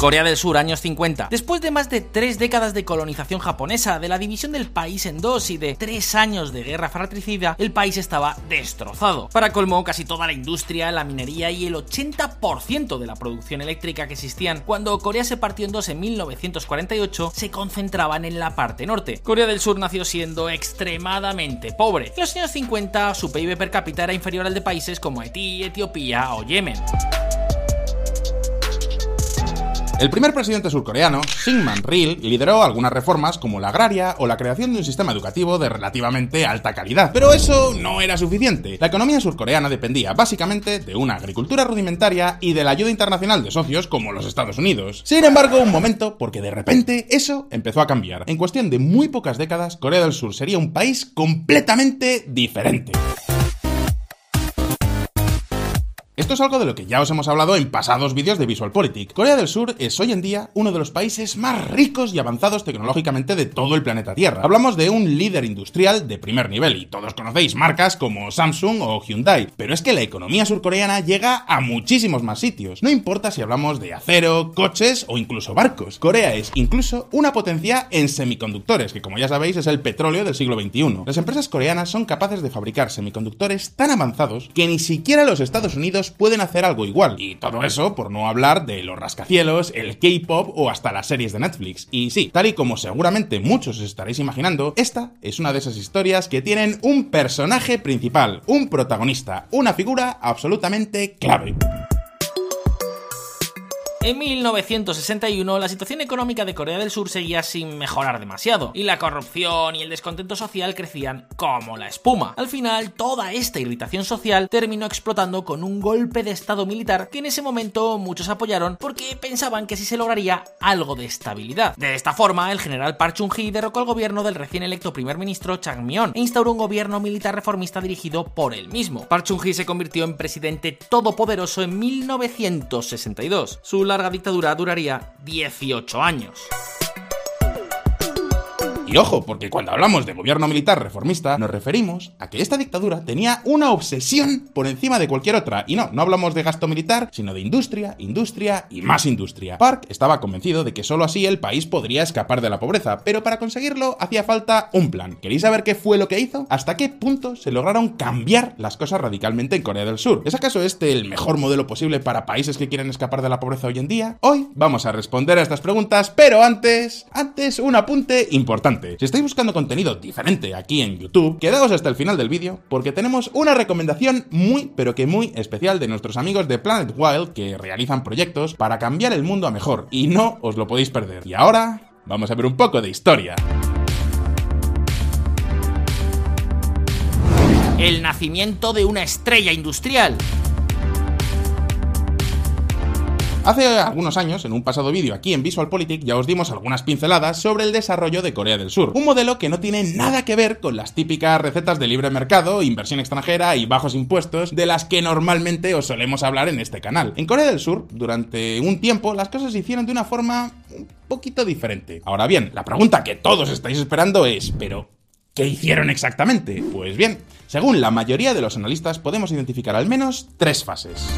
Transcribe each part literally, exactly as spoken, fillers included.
Corea del Sur, años cincuenta. Después de más de tres décadas de colonización japonesa, de la división del país en dos y de tres años de guerra fratricida, el país estaba destrozado. Para colmo, casi toda la industria, la minería y el ochenta por ciento de la producción eléctrica que existían cuando Corea se partió en dos en mil novecientos cuarenta y ocho se concentraban en la parte norte. Corea del Sur nació siendo extremadamente pobre. En los años cincuenta, su P I B per cápita era inferior al de países como Haití, Etiopía o Yemen. El primer presidente surcoreano, Syngman Rhee, lideró algunas reformas como la agraria o la creación de un sistema educativo de relativamente alta calidad. Pero eso no era suficiente. La economía surcoreana dependía básicamente de una agricultura rudimentaria y de la ayuda internacional de socios como los Estados Unidos. Sin embargo, un momento, porque de repente eso empezó a cambiar. En cuestión de muy pocas décadas, Corea del Sur sería un país completamente diferente. Esto es algo de lo que ya os hemos hablado en pasados vídeos de VisualPolitik. Corea del Sur es hoy en día uno de los países más ricos y avanzados tecnológicamente de todo el planeta Tierra. Hablamos de un líder industrial de primer nivel y todos conocéis marcas como Samsung o Hyundai, pero es que la economía surcoreana llega a muchísimos más sitios. No importa si hablamos de acero, coches o incluso barcos. Corea es incluso una potencia en semiconductores, que como ya sabéis es el petróleo del siglo veintiuno. Las empresas coreanas son capaces de fabricar semiconductores tan avanzados que ni siquiera los Estados Unidos pueden hacer algo igual. Y todo eso por no hablar de los rascacielos, el K-pop o hasta las series de Netflix. Y sí, tal y como seguramente muchos os estaréis imaginando, esta es una de esas historias que tienen un personaje principal, un protagonista, una figura absolutamente clave. En mil novecientos sesenta y uno, la situación económica de Corea del Sur seguía sin mejorar demasiado, y la corrupción y el descontento social crecían como la espuma. Al final, toda esta irritación social terminó explotando con un golpe de estado militar que en ese momento muchos apoyaron porque pensaban que sí se lograría algo de estabilidad. De esta forma, el general Park Chung-hee derrocó al gobierno del recién electo primer ministro Chang Myon e instauró un gobierno militar reformista dirigido por él mismo. Park Chung-hee se convirtió en presidente todopoderoso en mil novecientos sesenta y dos. Su larga dictadura duraría dieciocho años. Y ojo, porque cuando hablamos de gobierno militar reformista, nos referimos a que esta dictadura tenía una obsesión por encima de cualquier otra. Y no, no hablamos de gasto militar, sino de industria, industria y más industria. Park estaba convencido de que solo así el país podría escapar de la pobreza, pero para conseguirlo hacía falta un plan. ¿Queréis saber qué fue lo que hizo? ¿Hasta qué punto se lograron cambiar las cosas radicalmente en Corea del Sur? ¿Es acaso este el mejor modelo posible para países que quieren escapar de la pobreza hoy en día? Hoy vamos a responder a estas preguntas, pero antes... Antes, un apunte importante. Si estáis buscando contenido diferente aquí en YouTube, quedaos hasta el final del vídeo porque tenemos una recomendación muy, pero que muy especial de nuestros amigos de Planet Wild que realizan proyectos para cambiar el mundo a mejor y no os lo podéis perder. Y ahora, vamos a ver un poco de historia. El nacimiento de una estrella industrial. Hace algunos años, en un pasado vídeo aquí en VisualPolitik, ya os dimos algunas pinceladas sobre el desarrollo de Corea del Sur. Un modelo que no tiene nada que ver con las típicas recetas de libre mercado, inversión extranjera y bajos impuestos de las que normalmente os solemos hablar en este canal. En Corea del Sur, durante un tiempo, las cosas se hicieron de una forma un poquito diferente. Ahora bien, la pregunta que todos estáis esperando es, pero... ¿qué hicieron exactamente? Pues bien, según la mayoría de los analistas, podemos identificar al menos tres fases.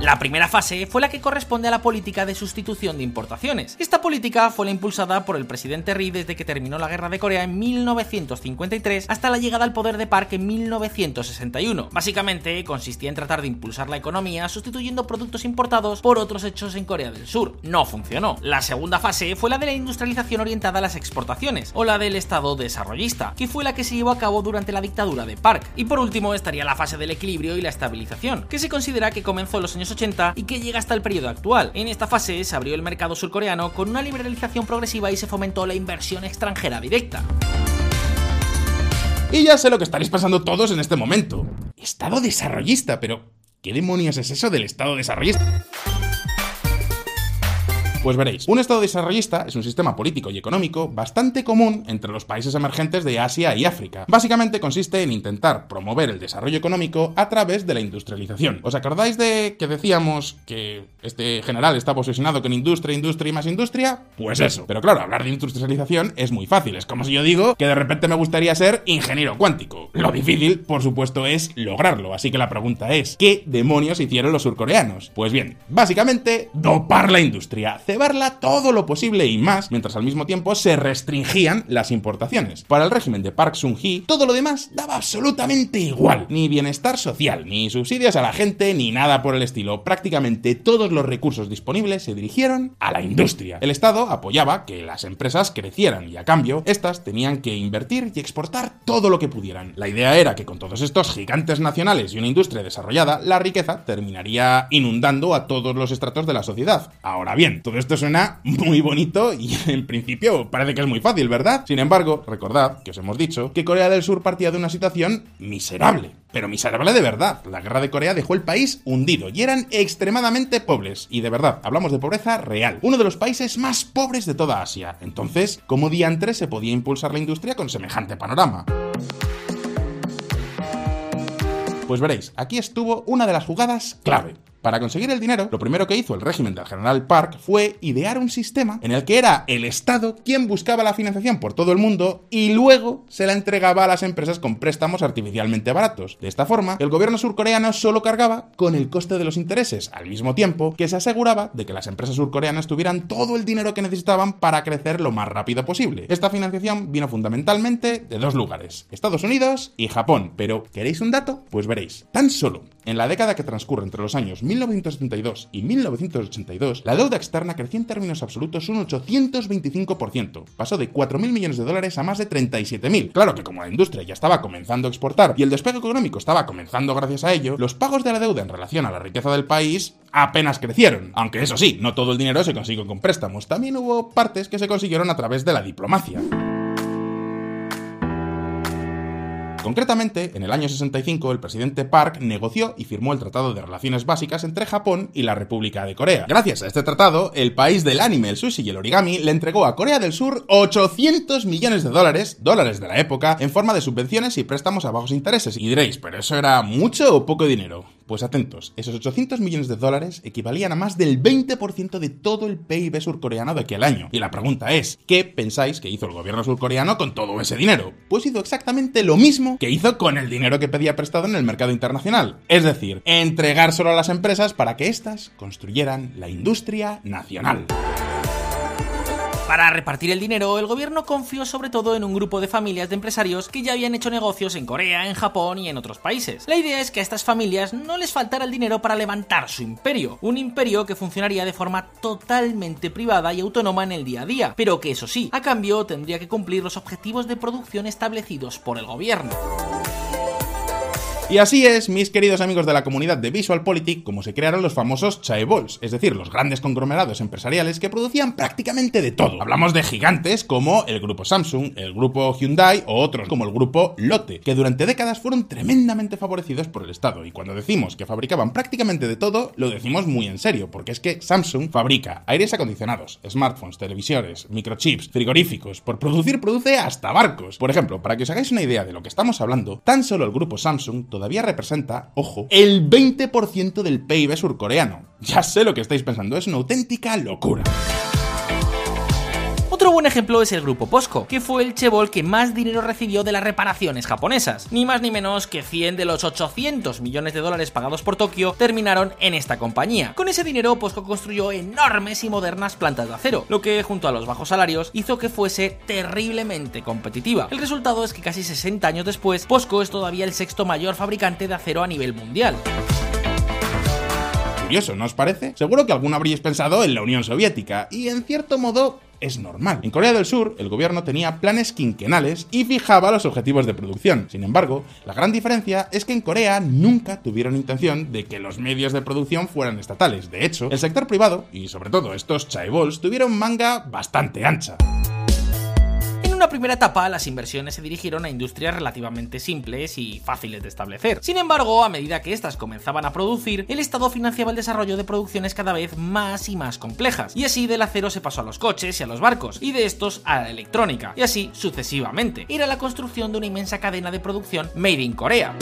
La primera fase fue la que corresponde a la política de sustitución de importaciones. Esta política fue la impulsada por el presidente Rhee desde que terminó la Guerra de Corea en mil novecientos cincuenta y tres hasta la llegada al poder de Park en mil novecientos sesenta y uno. Básicamente consistía en tratar de impulsar la economía sustituyendo productos importados por otros hechos en Corea del Sur. No funcionó. La segunda fase fue la de la industrialización orientada a las exportaciones, o la del Estado desarrollista, que fue la que se llevó a cabo durante la dictadura de Park. Y por último estaría la fase del equilibrio y la estabilización, que se considera que comenzó en los años ochenta y que llega hasta el periodo actual. En esta fase se abrió el mercado surcoreano con una liberalización progresiva y se fomentó la inversión extranjera directa. Y ya sé lo que estaréis pensando todos en este momento. Estado desarrollista, pero ¿qué demonios es eso del Estado desarrollista? Pues veréis, un Estado desarrollista es un sistema político y económico bastante común entre los países emergentes de Asia y África. Básicamente consiste en intentar promover el desarrollo económico a través de la industrialización. ¿Os acordáis de que decíamos que este general está obsesionado con industria, industria y más industria? Pues eso. Pero claro, hablar de industrialización es muy fácil. Es como si yo digo que de repente me gustaría ser ingeniero cuántico. Lo difícil, por supuesto, es lograrlo. Así que la pregunta es, ¿qué demonios hicieron los surcoreanos? Pues bien, básicamente, dopar la industria, cebarla todo lo posible y más, mientras al mismo tiempo se restringían las importaciones. Para el régimen de Park Chung-hee, todo lo demás daba absolutamente igual. Ni bienestar social, ni subsidios a la gente, ni nada por el estilo. Prácticamente todos los recursos disponibles se dirigieron a la industria. El Estado apoyaba que las empresas crecieran y a cambio, estas tenían que invertir y exportar todo lo que pudieran. La idea era que con todos estos gigantes nacionales y una industria desarrollada, la riqueza terminaría inundando a todos los estratos de la sociedad. Ahora bien, todo esto suena muy bonito y en principio parece que es muy fácil, ¿verdad? Sin embargo, recordad que os hemos dicho que Corea del Sur partía de una situación miserable. Pero miserable de verdad. La guerra de Corea dejó el país hundido y eran extremadamente pobres. Y de verdad, hablamos de pobreza real. Uno de los países más pobres de toda Asia. Entonces, ¿cómo diantres se podía impulsar la industria con semejante panorama? Pues veréis, aquí estuvo una de las jugadas clave. Para conseguir el dinero, lo primero que hizo el régimen del general Park fue idear un sistema en el que era el Estado quien buscaba la financiación por todo el mundo y luego se la entregaba a las empresas con préstamos artificialmente baratos. De esta forma, el gobierno surcoreano solo cargaba con el coste de los intereses, al mismo tiempo que se aseguraba de que las empresas surcoreanas tuvieran todo el dinero que necesitaban para crecer lo más rápido posible. Esta financiación vino fundamentalmente de dos lugares, Estados Unidos y Japón. Pero, ¿queréis un dato? Pues veréis, tan solo en la década que transcurre entre los años mil novecientos setenta y dos y mil novecientos ochenta y dos, la deuda externa creció en términos absolutos un ochocientos veinticinco por ciento. Pasó de cuatro mil millones de dólares a más de treinta y siete mil. Claro que como la industria ya estaba comenzando a exportar y el despegue económico estaba comenzando gracias a ello, los pagos de la deuda en relación a la riqueza del país apenas crecieron. Aunque eso sí, no todo el dinero se consiguió con préstamos. También hubo partes que se consiguieron a través de la diplomacia. Concretamente, en el año sesenta y cinco, el presidente Park negoció y firmó el Tratado de Relaciones Básicas entre Japón y la República de Corea. Gracias a este tratado, el país del anime, el sushi y el origami le entregó a Corea del Sur ochocientos millones de dólares, dólares de la época, en forma de subvenciones y préstamos a bajos intereses. Y diréis, ¿pero eso era mucho o poco dinero? Pues atentos, esos ochocientos millones de dólares equivalían a más del veinte por ciento de todo el P I B surcoreano de aquel año. Y la pregunta es, ¿qué pensáis que hizo el gobierno surcoreano con todo ese dinero? Pues hizo exactamente lo mismo que hizo con el dinero que pedía prestado en el mercado internacional. Es decir, entregárselo a las empresas para que éstas construyeran la industria nacional. Para repartir el dinero, el gobierno confió sobre todo en un grupo de familias de empresarios que ya habían hecho negocios en Corea, en Japón y en otros países. La idea es que a estas familias no les faltara el dinero para levantar su imperio, un imperio que funcionaría de forma totalmente privada y autónoma en el día a día, pero que eso sí, a cambio tendría que cumplir los objetivos de producción establecidos por el gobierno. Y así es, mis queridos amigos de la comunidad de VisualPolitik, como se crearon los famosos chaebols, es decir, los grandes conglomerados empresariales que producían prácticamente de todo. Hablamos de gigantes como el grupo Samsung, el grupo Hyundai o otros como el grupo Lotte, que durante décadas fueron tremendamente favorecidos por el Estado. Y cuando decimos que fabricaban prácticamente de todo, lo decimos muy en serio, porque es que Samsung fabrica aires acondicionados, smartphones, televisores, microchips, frigoríficos, por producir produce hasta barcos. Por ejemplo, para que os hagáis una idea de lo que estamos hablando, tan solo el grupo Samsung todavía representa, ojo, el veinte por ciento del P I B surcoreano. Ya sé lo que estáis pensando, es una auténtica locura. Otro buen ejemplo es el grupo Posco, que fue el chaebol que más dinero recibió de las reparaciones japonesas. Ni más ni menos que cien de los ochocientos millones de dólares pagados por Tokio terminaron en esta compañía. Con ese dinero, Posco construyó enormes y modernas plantas de acero, lo que, junto a los bajos salarios, hizo que fuese terriblemente competitiva. El resultado es que casi sesenta años después, Posco es todavía el sexto mayor fabricante de acero a nivel mundial. Curioso, ¿no os parece? Seguro que alguno habríais pensado en la Unión Soviética, y en cierto modo es normal. En Corea del Sur, el gobierno tenía planes quinquenales y fijaba los objetivos de producción. Sin embargo, la gran diferencia es que en Corea nunca tuvieron intención de que los medios de producción fueran estatales. De hecho, el sector privado, y sobre todo estos chaebols, tuvieron manga bastante ancha. una primera etapa, las inversiones se dirigieron a industrias relativamente simples y fáciles de establecer. Sin embargo, a medida que estas comenzaban a producir, el Estado financiaba el desarrollo de producciones cada vez más y más complejas, y así del acero se pasó a los coches y a los barcos, y de estos a la electrónica, y así sucesivamente. Era la construcción de una inmensa cadena de producción made in Corea.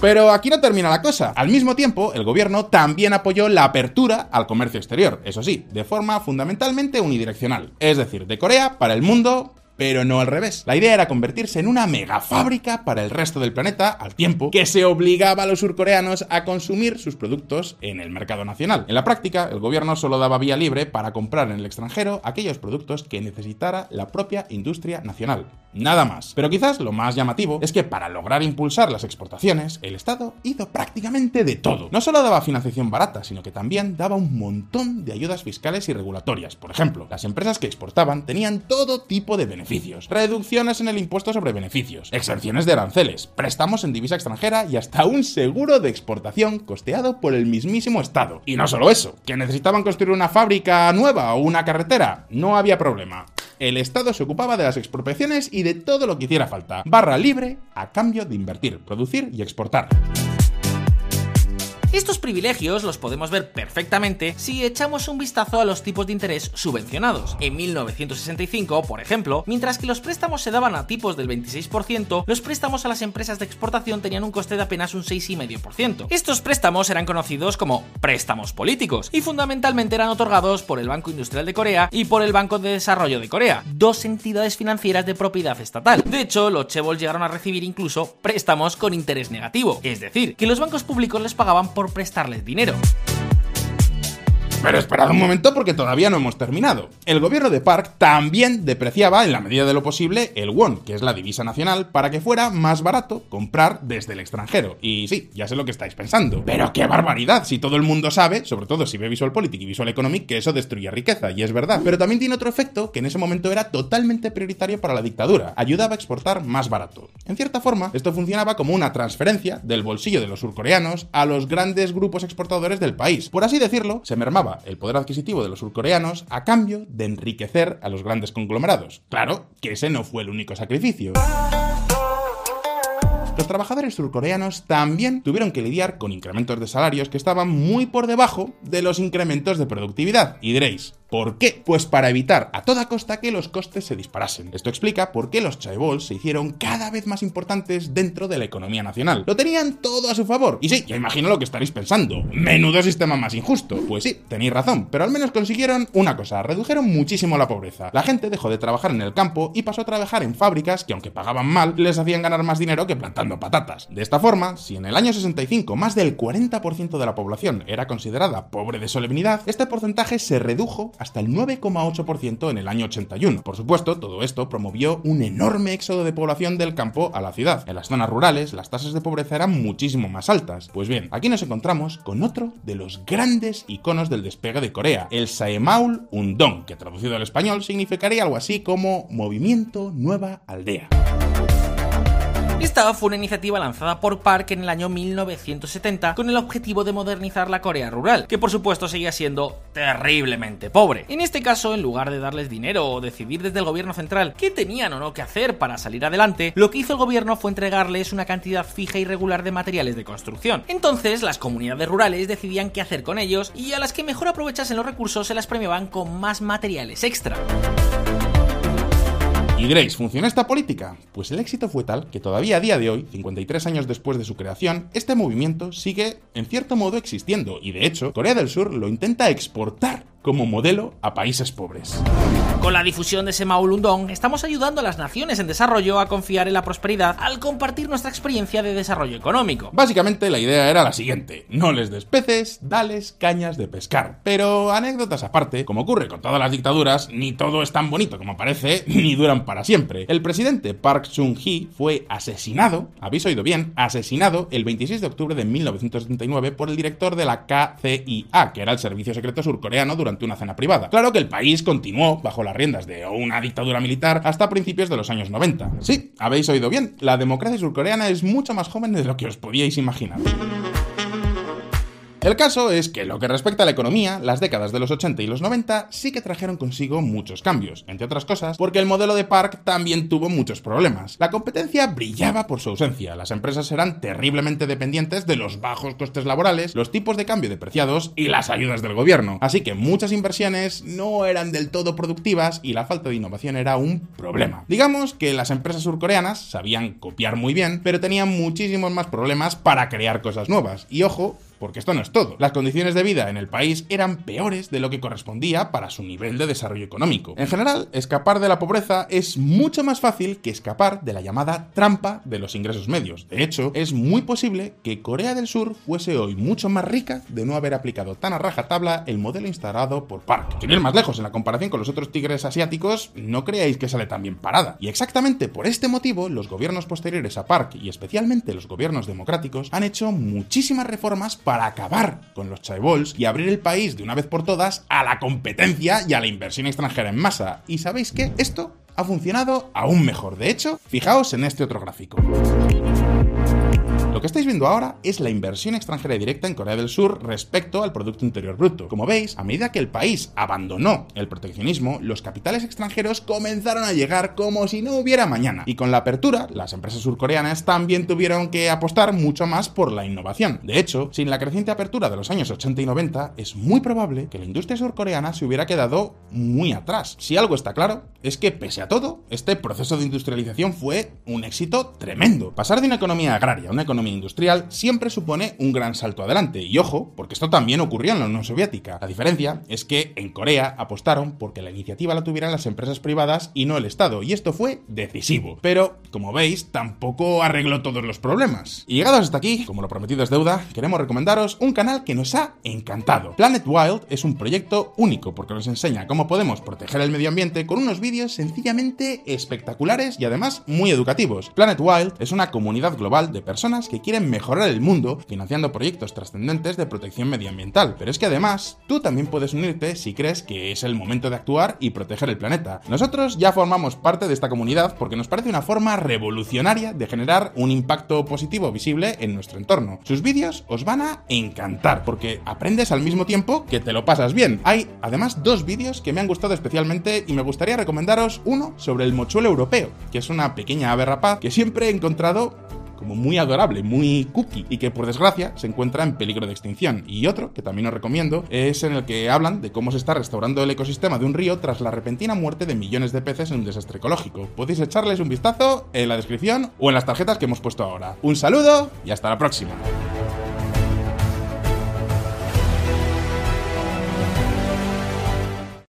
Pero aquí no termina la cosa. Al mismo tiempo, el gobierno también apoyó la apertura al comercio exterior, eso sí, de forma fundamentalmente unidireccional. Es decir, de Corea para el mundo, pero no al revés. La idea era convertirse en una megafábrica para el resto del planeta, al tiempo que se obligaba a los surcoreanos a consumir sus productos en el mercado nacional. En la práctica, el gobierno solo daba vía libre para comprar en el extranjero aquellos productos que necesitara la propia industria nacional. Nada más. Pero quizás lo más llamativo es que para lograr impulsar las exportaciones, el Estado hizo prácticamente de todo. No solo daba financiación barata, sino que también daba un montón de ayudas fiscales y regulatorias. Por ejemplo, las empresas que exportaban tenían todo tipo de beneficios. Beneficios, reducciones en el impuesto sobre beneficios, exenciones de aranceles, préstamos en divisa extranjera y hasta un seguro de exportación costeado por el mismísimo Estado. Y no solo eso, que necesitaban construir una fábrica nueva o una carretera, no había problema. El Estado se ocupaba de las expropiaciones y de todo lo que hiciera falta. Barra libre a cambio de invertir, producir y exportar. Estos privilegios los podemos ver perfectamente si echamos un vistazo a los tipos de interés subvencionados. En mil novecientos sesenta y cinco, por ejemplo, mientras que los préstamos se daban a tipos del veintiséis por ciento, los préstamos a las empresas de exportación tenían un coste de apenas un seis coma cinco por ciento. Estos préstamos eran conocidos como préstamos políticos y fundamentalmente eran otorgados por el Banco Industrial de Corea y por el Banco de Desarrollo de Corea, dos entidades financieras de propiedad estatal. De hecho, los chaebols llegaron a recibir incluso préstamos con interés negativo, es decir, que los bancos públicos les pagaban por prestarles dinero. Pero esperad un momento porque todavía no hemos terminado. El gobierno de Park también depreciaba, en la medida de lo posible, el won, que es la divisa nacional, para que fuera más barato comprar desde el extranjero. Y sí, ya sé lo que estáis pensando. ¡Pero qué barbaridad! Si todo el mundo sabe, sobre todo si ve VisualPolitik y VisualEconomic, que eso destruye riqueza, y es verdad. Pero también tiene otro efecto que en ese momento era totalmente prioritario para la dictadura. Ayudaba a exportar más barato. En cierta forma, esto funcionaba como una transferencia del bolsillo de los surcoreanos a los grandes grupos exportadores del país. Por así decirlo, se mermaba el poder adquisitivo de los surcoreanos a cambio de enriquecer a los grandes conglomerados. Claro que ese no fue el único sacrificio. Los trabajadores surcoreanos también tuvieron que lidiar con incrementos de salarios que estaban muy por debajo de los incrementos de productividad. Y diréis, ¿por qué? Pues para evitar a toda costa que los costes se disparasen. Esto explica por qué los chaebols se hicieron cada vez más importantes dentro de la economía nacional. Lo tenían todo a su favor. Y sí, ya imagino lo que estaréis pensando. ¡Menudo sistema más injusto! Pues sí, tenéis razón, pero al menos consiguieron una cosa. Redujeron muchísimo la pobreza. La gente dejó de trabajar en el campo y pasó a trabajar en fábricas que, aunque pagaban mal, les hacían ganar más dinero que plantar patatas. De esta forma, si en el año sesenta y cinco más del cuarenta por ciento de la población era considerada pobre de solemnidad, este porcentaje se redujo hasta el nueve coma ocho por ciento en el año ochenta y uno. Por supuesto, todo esto promovió un enorme éxodo de población del campo a la ciudad. En las zonas rurales, las tasas de pobreza eran muchísimo más altas. Pues bien, aquí nos encontramos con otro de los grandes iconos del despegue de Corea, el Saemaul Undong, que traducido al español significaría algo así como Movimiento Nueva Aldea. Esta fue una iniciativa lanzada por Park en el año mil novecientos setenta con el objetivo de modernizar la Corea rural, que por supuesto seguía siendo terriblemente pobre. En este caso, en lugar de darles dinero o decidir desde el gobierno central qué tenían o no que hacer para salir adelante, lo que hizo el gobierno fue entregarles una cantidad fija y regular de materiales de construcción. Entonces, las comunidades rurales decidían qué hacer con ellos y a las que mejor aprovechasen los recursos se las premiaban con más materiales extra. ¿Y diréis, funciona esta política? Pues el éxito fue tal que todavía a día de hoy, cincuenta y tres años después de su creación, este movimiento sigue en cierto modo existiendo y de hecho Corea del Sur lo intenta exportar como modelo a países pobres. Con la difusión de Saemaul Undong estamos ayudando a las naciones en desarrollo a confiar en la prosperidad al compartir nuestra experiencia de desarrollo económico. Básicamente la idea era la siguiente, no les despeces, dales cañas de pescar. Pero anécdotas aparte, como ocurre con todas las dictaduras, ni todo es tan bonito como parece, ni duran para siempre. El presidente Park Chung-hee fue asesinado, habéis oído bien, asesinado el veintiséis de octubre de mil novecientos setenta y nueve por el director de la K C I A, que era el servicio secreto surcoreano durante una cena privada. Claro que el país continuó bajo las riendas de una dictadura militar hasta principios de los años noventa. Sí, habéis oído bien, la democracia surcoreana es mucho más joven de lo que os podíais imaginar. El caso es que, lo que respecta a la economía, las décadas de los ochenta y los noventa sí que trajeron consigo muchos cambios, entre otras cosas porque el modelo de Park también tuvo muchos problemas. La competencia brillaba por su ausencia, las empresas eran terriblemente dependientes de los bajos costes laborales, los tipos de cambio depreciados y las ayudas del gobierno, así que muchas inversiones no eran del todo productivas y la falta de innovación era un problema. Digamos que las empresas surcoreanas sabían copiar muy bien, pero tenían muchísimos más problemas para crear cosas nuevas. Y ojo, porque esto no es todo. Las condiciones de vida en el país eran peores de lo que correspondía para su nivel de desarrollo económico. En general, escapar de la pobreza es mucho más fácil que escapar de la llamada trampa de los ingresos medios. De hecho, es muy posible que Corea del Sur fuese hoy mucho más rica de no haber aplicado tan a rajatabla el modelo instaurado por Park. Sin ir más lejos, en la comparación con los otros tigres asiáticos, no creáis que sale tan bien parada. Y exactamente por este motivo, los gobiernos posteriores a Park, y especialmente los gobiernos democráticos, han hecho muchísimas reformas para acabar con los chaebols y abrir el país de una vez por todas a la competencia y a la inversión extranjera en masa. ¿Y sabéis qué? Esto ha funcionado aún mejor. De hecho, fijaos en este otro gráfico. Lo que estáis viendo ahora es la inversión extranjera directa en Corea del Sur respecto al Producto Interior Bruto. Como veis, a medida que el país abandonó el proteccionismo, los capitales extranjeros comenzaron a llegar como si no hubiera mañana. Y con la apertura, las empresas surcoreanas también tuvieron que apostar mucho más por la innovación. De hecho, sin la creciente apertura de los años ochenta y noventa, es muy probable que la industria surcoreana se hubiera quedado muy atrás. Si algo está claro, es que pese a todo, este proceso de industrialización fue un éxito tremendo. Pasar de una economía agraria a una economía industrial siempre supone un gran salto adelante. Y ojo, porque esto también ocurrió en la Unión Soviética. La diferencia es que en Corea apostaron porque la iniciativa la tuvieran las empresas privadas y no el Estado, y esto fue decisivo. Pero, como veis, tampoco arregló todos los problemas. Y llegados hasta aquí, como lo prometido es deuda, queremos recomendaros un canal que nos ha encantado. Planet Wild es un proyecto único porque nos enseña cómo podemos proteger el medio ambiente con unos vídeos sencillamente espectaculares y además muy educativos. Planet Wild es una comunidad global de personas que que quieren mejorar el mundo financiando proyectos trascendentes de protección medioambiental. Pero es que además, tú también puedes unirte si crees que es el momento de actuar y proteger el planeta. Nosotros ya formamos parte de esta comunidad porque nos parece una forma revolucionaria de generar un impacto positivo visible en nuestro entorno. Sus vídeos os van a encantar porque aprendes al mismo tiempo que te lo pasas bien. Hay además dos vídeos que me han gustado especialmente y me gustaría recomendaros uno sobre el mochuelo europeo, que es una pequeña ave rapaz que siempre he encontrado como muy adorable, muy cookie, y que por desgracia se encuentra en peligro de extinción. Y otro, que también os recomiendo, es en el que hablan de cómo se está restaurando el ecosistema de un río tras la repentina muerte de millones de peces en un desastre ecológico. Podéis echarles un vistazo en la descripción o en las tarjetas que hemos puesto ahora. Un saludo y hasta la próxima.